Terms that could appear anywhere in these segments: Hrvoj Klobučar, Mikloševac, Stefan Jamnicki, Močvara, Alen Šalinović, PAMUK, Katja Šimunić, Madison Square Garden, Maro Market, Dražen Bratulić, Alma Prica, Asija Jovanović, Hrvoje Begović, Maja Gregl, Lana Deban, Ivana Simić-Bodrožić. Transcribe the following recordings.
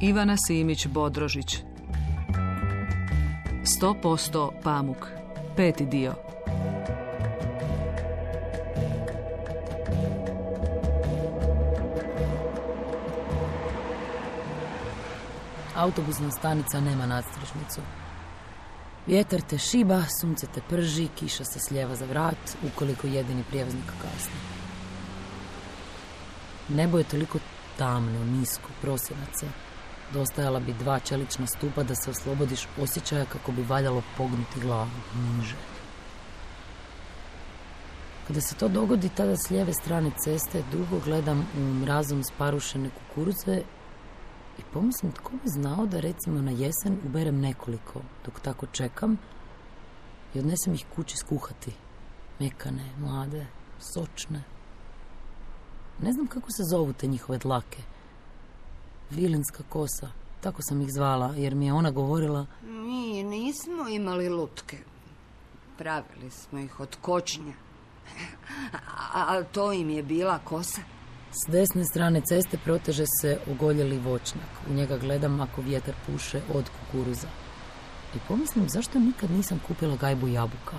Ivana Simić-Bodrožić. 100% Pamuk. 5. dio. Autobusna stanica nema nadstrešnicu. Vjetar te šiba, sunce te prži, kiša se slijeva za vrat, ukoliko jedini prijevoznik kasni. Nebo je toliko tamno, nisko, prosinac je. Dostajala bi 2 čelična stupa da se oslobodiš osjećaja kako bi valjalo pognuti glavu niže. Kada se to dogodi, tada s lijeve strane ceste dugo gledam u mrazom sparušene kukuruze i pomislim tko bi znao da recimo na jesen uberem nekoliko dok tako čekam i odnesem ih kući skuhati. Mekane, mlade, sočne. Ne znam kako se zovu te njihove dlake. Vilinska kosa, tako sam ih zvala, jer mi je ona govorila... Mi nismo imali lutke. Pravili smo ih od kočnja. A to im je bila kosa. S desne strane ceste proteže se ogoljeli voćnjak. U njega gledam ako vjetar puše od kukuruza. I pomislim zašto nikad nisam kupila gajbu jabuka.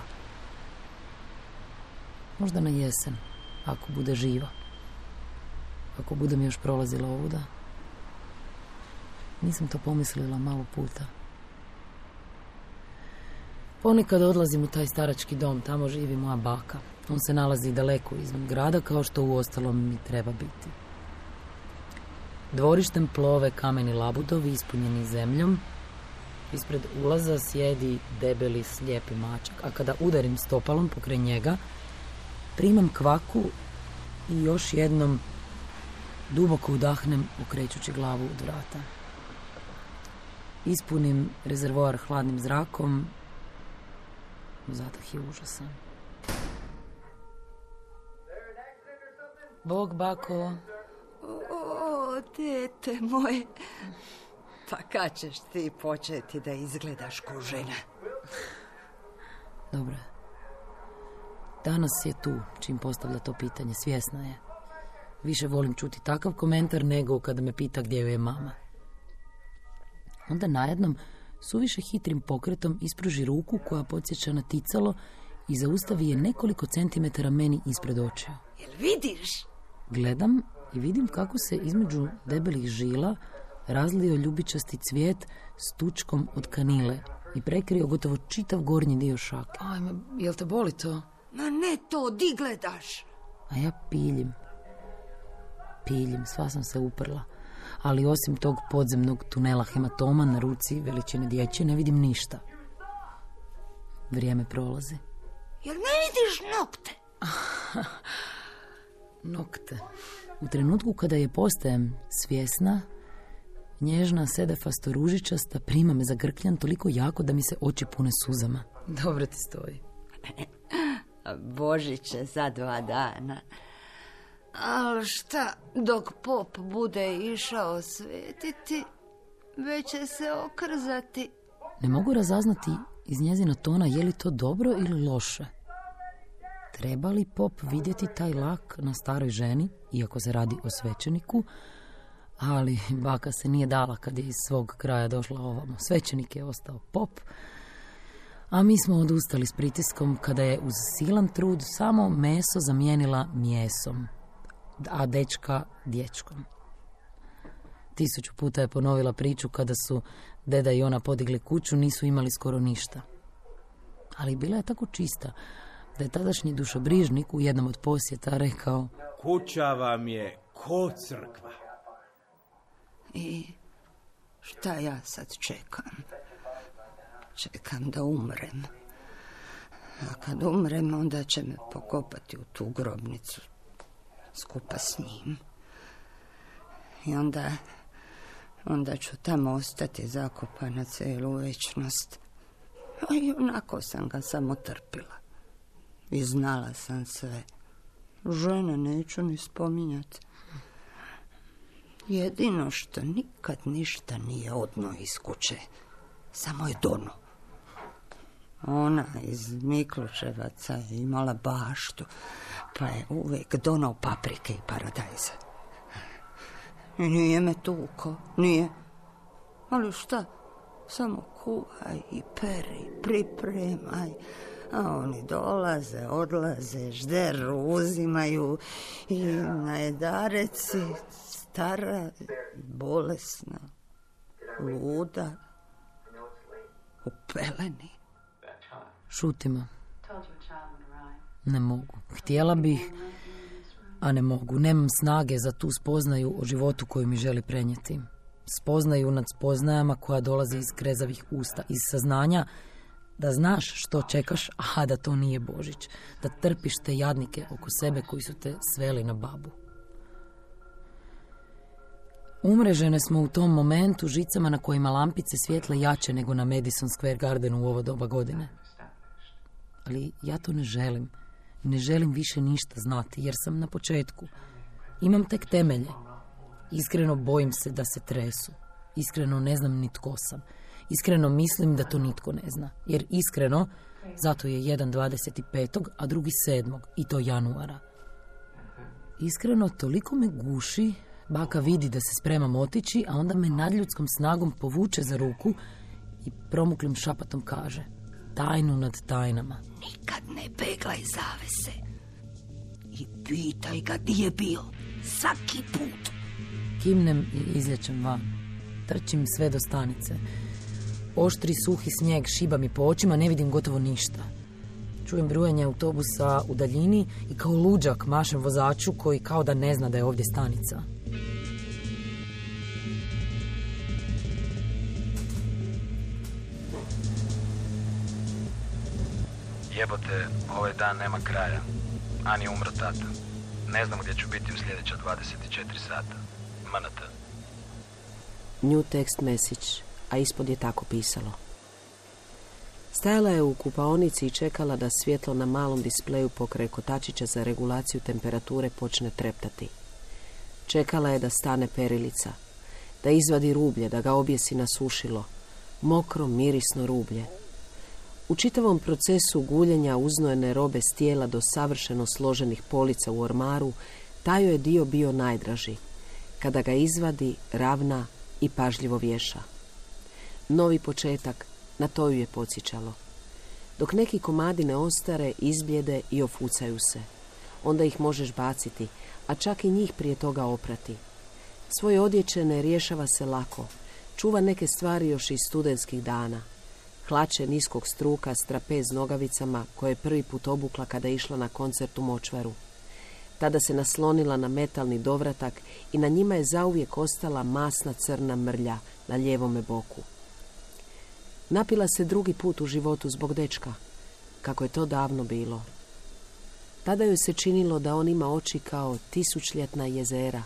Možda na jesen, ako bude živa. Ako budem još prolazila ovuda. Nisam to pomislila malo puta. Ponekad odlazim u taj starački dom, tamo živi moja baka. On se nalazi daleko izvan grada, kao što uostalom mi treba biti. Dvorištem plove kameni labudovi ispunjeni zemljom. Ispred ulaza sjedi debeli slijepi mačak, a kada udarim stopalom pokraj njega, primam kvaku i još jednom duboko udahnem okrećući glavu od vrata. Ispunim rezervoar hladnim zrakom. Zadah je užasan. Bog, bako. O, tete moje. Pa kad ćeš ti početi da izgledaš ko žena? Dobro. Danas je tu, čim postavlja to pitanje, svjesna je. Više volim čuti takav komentar nego kada me pita gdje joj je mama. Onda najednom suviše hitrim pokretom ispruži ruku koja podsjeća na ticalo i zaustavi je nekoliko centimetara meni ispred očiju. Jel vidiš? Gledam i vidim kako se između debelih žila razlio ljubičasti cvijet s tučkom od kanile i prekrio gotovo čitav gornji dio šake. Ajme, jel te boli to? Ma ne to, di gledaš? A ja piljim. Piljim, sva sam se uprla. Ali osim tog podzemnog tunela hematoma na ruci veličine dječje ne vidim ništa. Vrijeme prolazi. Jer ne vidiš nokte? Nokte. U trenutku kada je postajem svjesna, nježna sedefasto ružičasta prima me za grkljan toliko jako da mi se oči pune suzama. Dobro ti stoji. Božić je za 2 dana. Ali šta, dok pop bude išao svetiti, već će se okrzati. Ne mogu razaznati iz njezina tona je li to dobro ili loše. Treba li pop vidjeti taj lak na staroj ženi, iako se radi o svećeniku, ali baka se nije dala kad je iz svog kraja došla ovamo. Svećenik je ostao pop, a mi smo odustali s pritiskom kada je uz silan trud samo meso zamijenila mjesom, a dečka dječkom. 1000 puta je ponovila priču kada su deda i ona podigli kuću, nisu imali skoro ništa. Ali bila je tako čista da je tadašnji dušobrižnik u jednom od posjeta rekao: kuća vam je ko crkva. I šta ja sad čekam? Čekam da umrem. A kad umrem, onda će me pokopati u tu grobnicu skupa s njim. I onda ću tamo ostati zakopana cijelu večnost. A i onako sam ga samo trpila. I znala sam sve. Žene neću ni spominjati. Jedino što nikad ništa nije odno iz kuće. Samo je dono. Ona iz Mikloševaca je imala baštu, pa je uvijek donao paprike i paradajza. Nije me tuko, nije. Ali šta? Samo kuhaj i peri, pripremaj. A oni dolaze, odlaze, žderu uzimaju i na jedareci stara, bolesna, luda, u peleni. Šutimo. Ne mogu. Htjela bih, a ne mogu. Nemam snage za tu spoznaju o životu koju mi želi prenijeti. Spoznaju nad spoznajama koja dolazi iz krezavih usta, iz saznanja da znaš što čekaš, a da to nije Božić. Da trpiš te jadnike oko sebe koji su te sveli na babu. Umrežene smo u tom momentu žicama na kojima lampice svijetle jače nego na Madison Square Gardenu u ovo doba godine. Ali ja to ne želim. Ne želim više ništa znati, jer sam na početku. Imam tek temelje. Iskreno bojim se da se tresu. Iskreno ne znam ni tko sam. Iskreno mislim da to nitko ne zna. Jer iskreno, zato je jedan 25. a drugi 7. i to januara. Iskreno, toliko me guši. Baka vidi da se spremam otići, a onda me nadljudskom snagom povuče za ruku i promuklim šapatom kaže: tajnu nad tajnama. Nikad ne peglaj zavese. I pitaj ga di je bio. Svaki put. Kimnem i izlječem van. Trčim sve do stanice. Oštri, suhi snijeg šiba mi po očima, ne vidim gotovo ništa. Čujem brujanje autobusa u daljini i kao luđak mašem vozaču koji kao da ne zna da je ovdje stanica. Jebote, ovaj dan nema kraja. Ani je umro tata. Ne znam gdje ću biti u sljedeća 24 sata. MNT. New text message, a ispod je tako pisalo. Stajala je u kupaonici i čekala da svjetlo na malom displeju pokraj kotačića za regulaciju temperature počne treptati. Čekala je da stane perilica, da izvadi rublje, da ga objesi na sušilo. Mokro, mirisno rublje. U čitavom procesu guljenja uznojene robe s tijela do savršeno složenih polica u ormaru, taj joj je dio bio najdraži. Kada ga izvadi, ravna i pažljivo vješa. Novi početak, na to ju je podsjećalo. Dok neki komadi ne ostare, izbljede i ofucaju se. Onda ih možeš baciti, a čak i njih prije toga oprati. Svoje odjeće ne rješava se lako. Čuva neke stvari još iz studentskih dana. Hlače niskog struka s trapez nogavicama koje je prvi put obukla kada je išla na koncert u Močvaru. Tada se naslonila na metalni dovratak i na njima je zauvijek ostala masna crna mrlja na ljevome boku. Napila se drugi put u životu zbog dečka, kako je to davno bilo. Tada joj se činilo da on ima oči kao tisućljetna jezera,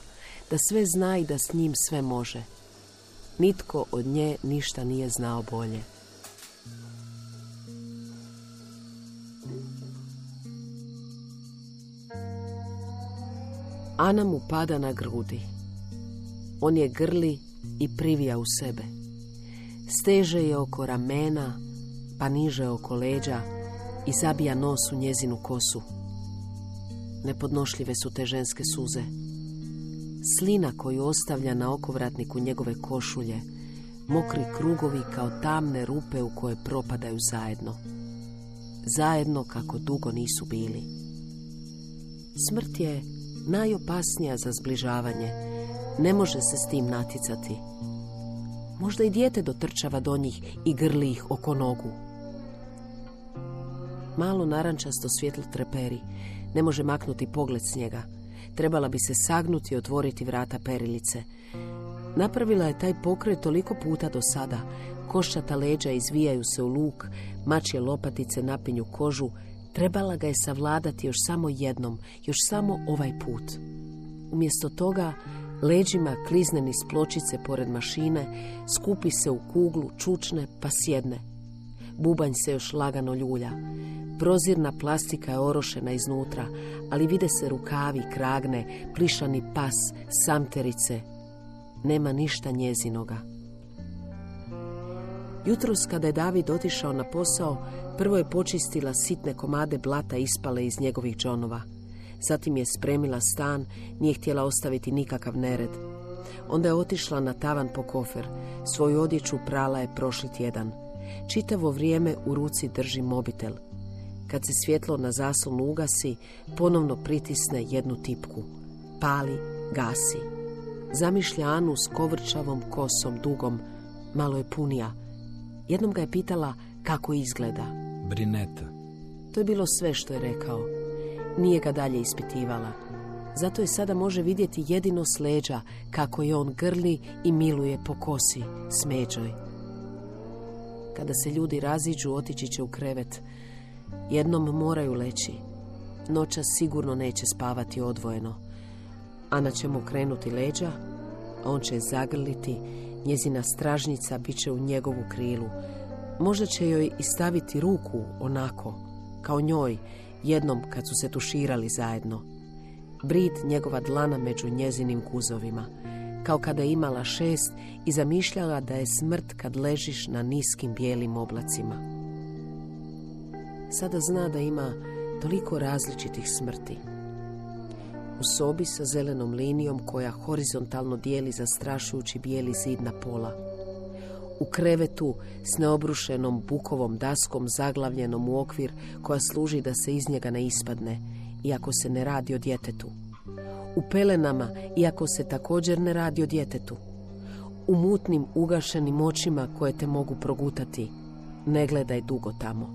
da sve zna i da s njim sve može. Nitko od nje ništa nije znao bolje. Ana mu pada na grudi. On je grli i privija u sebe. Steže je oko ramena, pa niže oko leđa i zabija nos u njezinu kosu. Nepodnošljive su te ženske suze. Slina koju ostavlja na okovratniku njegove košulje, mokri krugovi kao tamne rupe u koje propadaju zajedno. Zajedno kako dugo nisu bili. Smrt je najopasnija za zbližavanje. Ne može se s tim natjecati. Možda i dijete dotrčava do njih i grli ih oko nogu. Malo narančasto svjetlo treperi. Ne može maknuti pogled s njega. Trebala bi se sagnuti i otvoriti vrata perilice. Napravila je taj pokret toliko puta do sada. Koščata leđa izvijaju se u luk, mačje lopatice napinju kožu. Trebala ga je savladati još samo jednom, još samo ovaj put. Umjesto toga, leđima klizneni s pločice pored mašine, skupi se u kuglu, čučne, pa sjedne. Bubanj se još lagano ljulja. Prozirna plastika je orošena iznutra, ali vide se rukavi, kragne, plišani pas, samterice. Nema ništa njezinoga. Jutros kada je David otišao na posao, prvo je počistila sitne komade blata ispale iz njegovih džonova. Zatim je spremila stan, nije htjela ostaviti nikakav nered. Onda je otišla na tavan po kofer. Svoju odjeću prala je prošli tjedan. Čitavo vrijeme u ruci drži mobitel. Kad se svjetlo na zaslonu ugasi, ponovno pritisne jednu tipku. Pali, gasi. Zamišlja Anu s kovrčavom kosom dugom. Malo je punija. Jednom ga je pitala kako izgleda. Brineta. To je bilo sve što je rekao. Nije ga dalje ispitivala. Zato je sada može vidjeti jedino s leđa kako je on grli i miluje po kosi s međoj. Kada se ljudi raziđu, otići će u krevet. Jednom moraju leći. Noćas sigurno neće spavati odvojeno. Ana će mu krenuti leđa, a on će zagrliti. Njezina stražnica bit će u njegovu krilu. Možda će joj i staviti ruku onako, kao njoj, jednom kad su se tuširali zajedno. Brid njegova dlana među njezinim kuzovima, kao kada je imala 6 i zamišljala da je smrt kad ležiš na niskim bijelim oblacima. Sada zna da ima toliko različitih smrti. U sobi sa zelenom linijom koja horizontalno dijeli zastrašujući bijeli zid na pola. U krevetu s neobrušenom bukovom daskom zaglavljenom u okvir koja služi da se iz njega ne ispadne, iako se ne radi o djetetu. U pelenama, iako se također ne radi o djetetu. U mutnim, ugašenim očima koje te mogu progutati. Ne gledaj dugo tamo.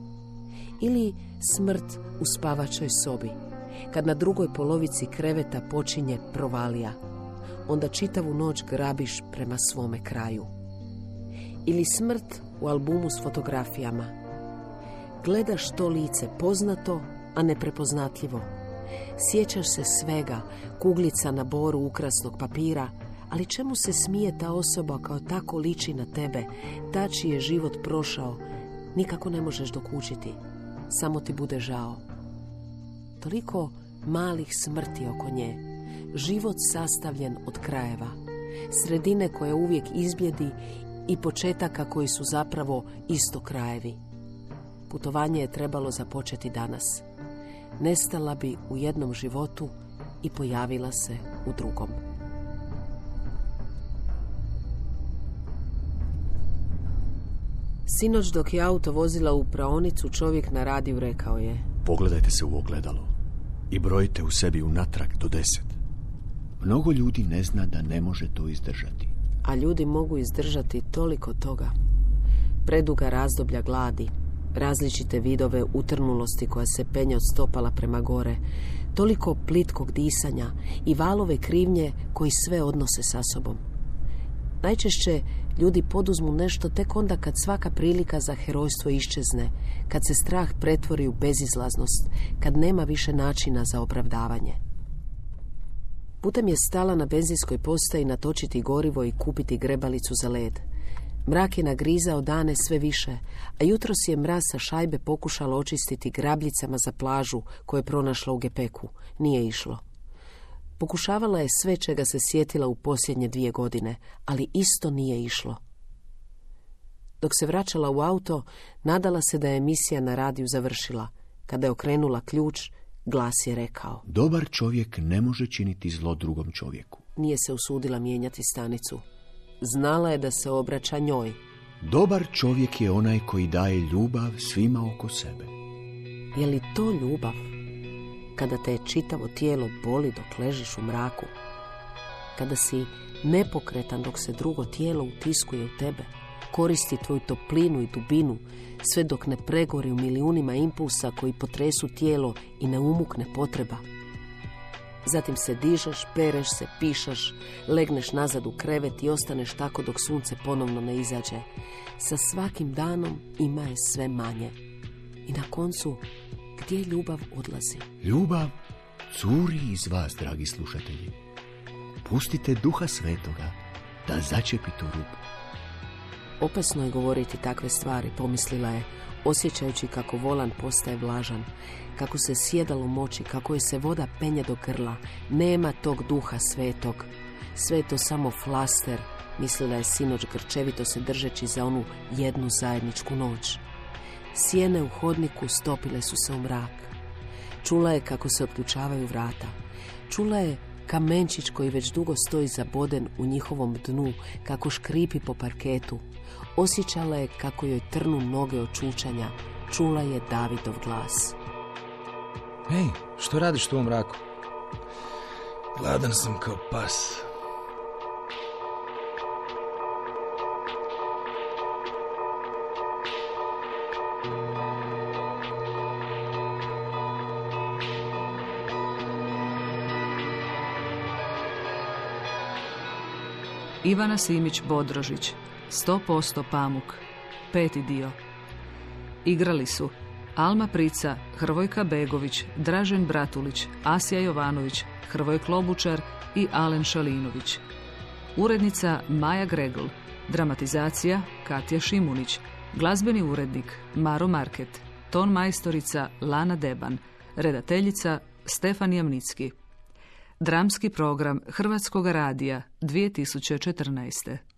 Ili smrt u spavačoj sobi. Kad na drugoj polovici kreveta počinje provalija, onda čitavu noć grabiš prema svome kraju. Ili smrt u albumu s fotografijama. Gledaš to lice poznato, a neprepoznatljivo. Sjećaš se svega, kuglica na boru ukrasnog papira, ali čemu se smije ta osoba kao tako liči na tebe, ta čiji je život prošao, nikako ne možeš dokučiti, samo ti bude žao. Toliko malih smrti oko nje, život sastavljen od krajeva, sredine koje uvijek izbljedi i početaka koji su zapravo isto krajevi. Putovanje je trebalo započeti danas. Nestala bi u jednom životu i pojavila se u drugom. Sinoć dok je auto vozila u praonicu, čovjek na radiju rekao je: pogledajte se u ogledalo i brojite u sebi unatrag do 10. Mnogo ljudi ne zna da ne može to izdržati. A ljudi mogu izdržati toliko toga. Preduga razdoblja gladi, različite vidove utrnulosti koja se penja od stopala prema gore, toliko plitkog disanja i valove krivnje koji sve odnose sa sobom. Najčešće ljudi poduzmu nešto tek onda kad svaka prilika za herojstvo iščezne, kad se strah pretvori u bezizlaznost, kad nema više načina za opravdavanje. Putem je stala na benzinskoj postaji natočiti gorivo i kupiti grebalicu za led. Mrak je nagrizao dane sve više, a jutros je mraz sa šajbe pokušala očistiti grabljicama za plažu koju je pronašla u gepeku. Nije išlo. Pokušavala je sve čega se sjetila u posljednje 2 godine, ali isto nije išlo. Dok se vraćala u auto, nadala se da je emisija na radiju završila. Kada je okrenula ključ, glas je rekao: dobar čovjek ne može činiti zlo drugom čovjeku. Nije se usudila mijenjati stanicu. Znala je da se obraća njoj. Dobar čovjek je onaj koji daje ljubav svima oko sebe. Je li to ljubav? Kada te čitavo tijelo boli dok ležiš u mraku, kada si nepokretan dok se drugo tijelo utiskuje u tebe, koristi tvoju toplinu i dubinu, sve dok ne pregori u milijunima impulsa koji potresu tijelo i ne umukne potreba. Zatim se dižeš, pereš se, pišaš, legneš nazad u krevet i ostaneš tako dok sunce ponovno ne izađe. Sa svakim danom ima je sve manje. I na koncu, gdje ljubav odlazi? Ljubav curi iz vas, dragi slušatelji. Pustite Duha Svetoga da začepi tu rupu. Opasno je govoriti takve stvari, pomislila je, osjećajući kako volan postaje vlažan, kako se sjedalo moči, kako je se voda penje do grla. Nema tog Duha Svetog. Sve je to samo flaster, mislila je sinoć grčevito se držeći za onu jednu zajedničku noć. Sjene u hodniku stopile su se u mrak. Čula je kako se otključavaju vrata. Čula je kamenčić koji već dugo stoji zaboden u njihovom dnu, kako škripi po parketu. Osjećala je kako joj trnu noge od čučanja. Čula je Davidov glas. Ej, što radiš tu u mraku? Gladan sam kao pas. Ivana Simić-Bodrožić, 100% PAMUK, peti dio. Igrali su Alma Prica, Hrvoje Begović, Dražen Bratulić, Asija Jovanović, Hrvoj Klobučar i Alen Šalinović. Urednica Maja Gregl, dramatizacija Katja Šimunić, glazbeni urednik Maro Market, ton majstorica Lana Deban, redateljica Stefan Jamnicki. Dramski program Hrvatskog radija 2014.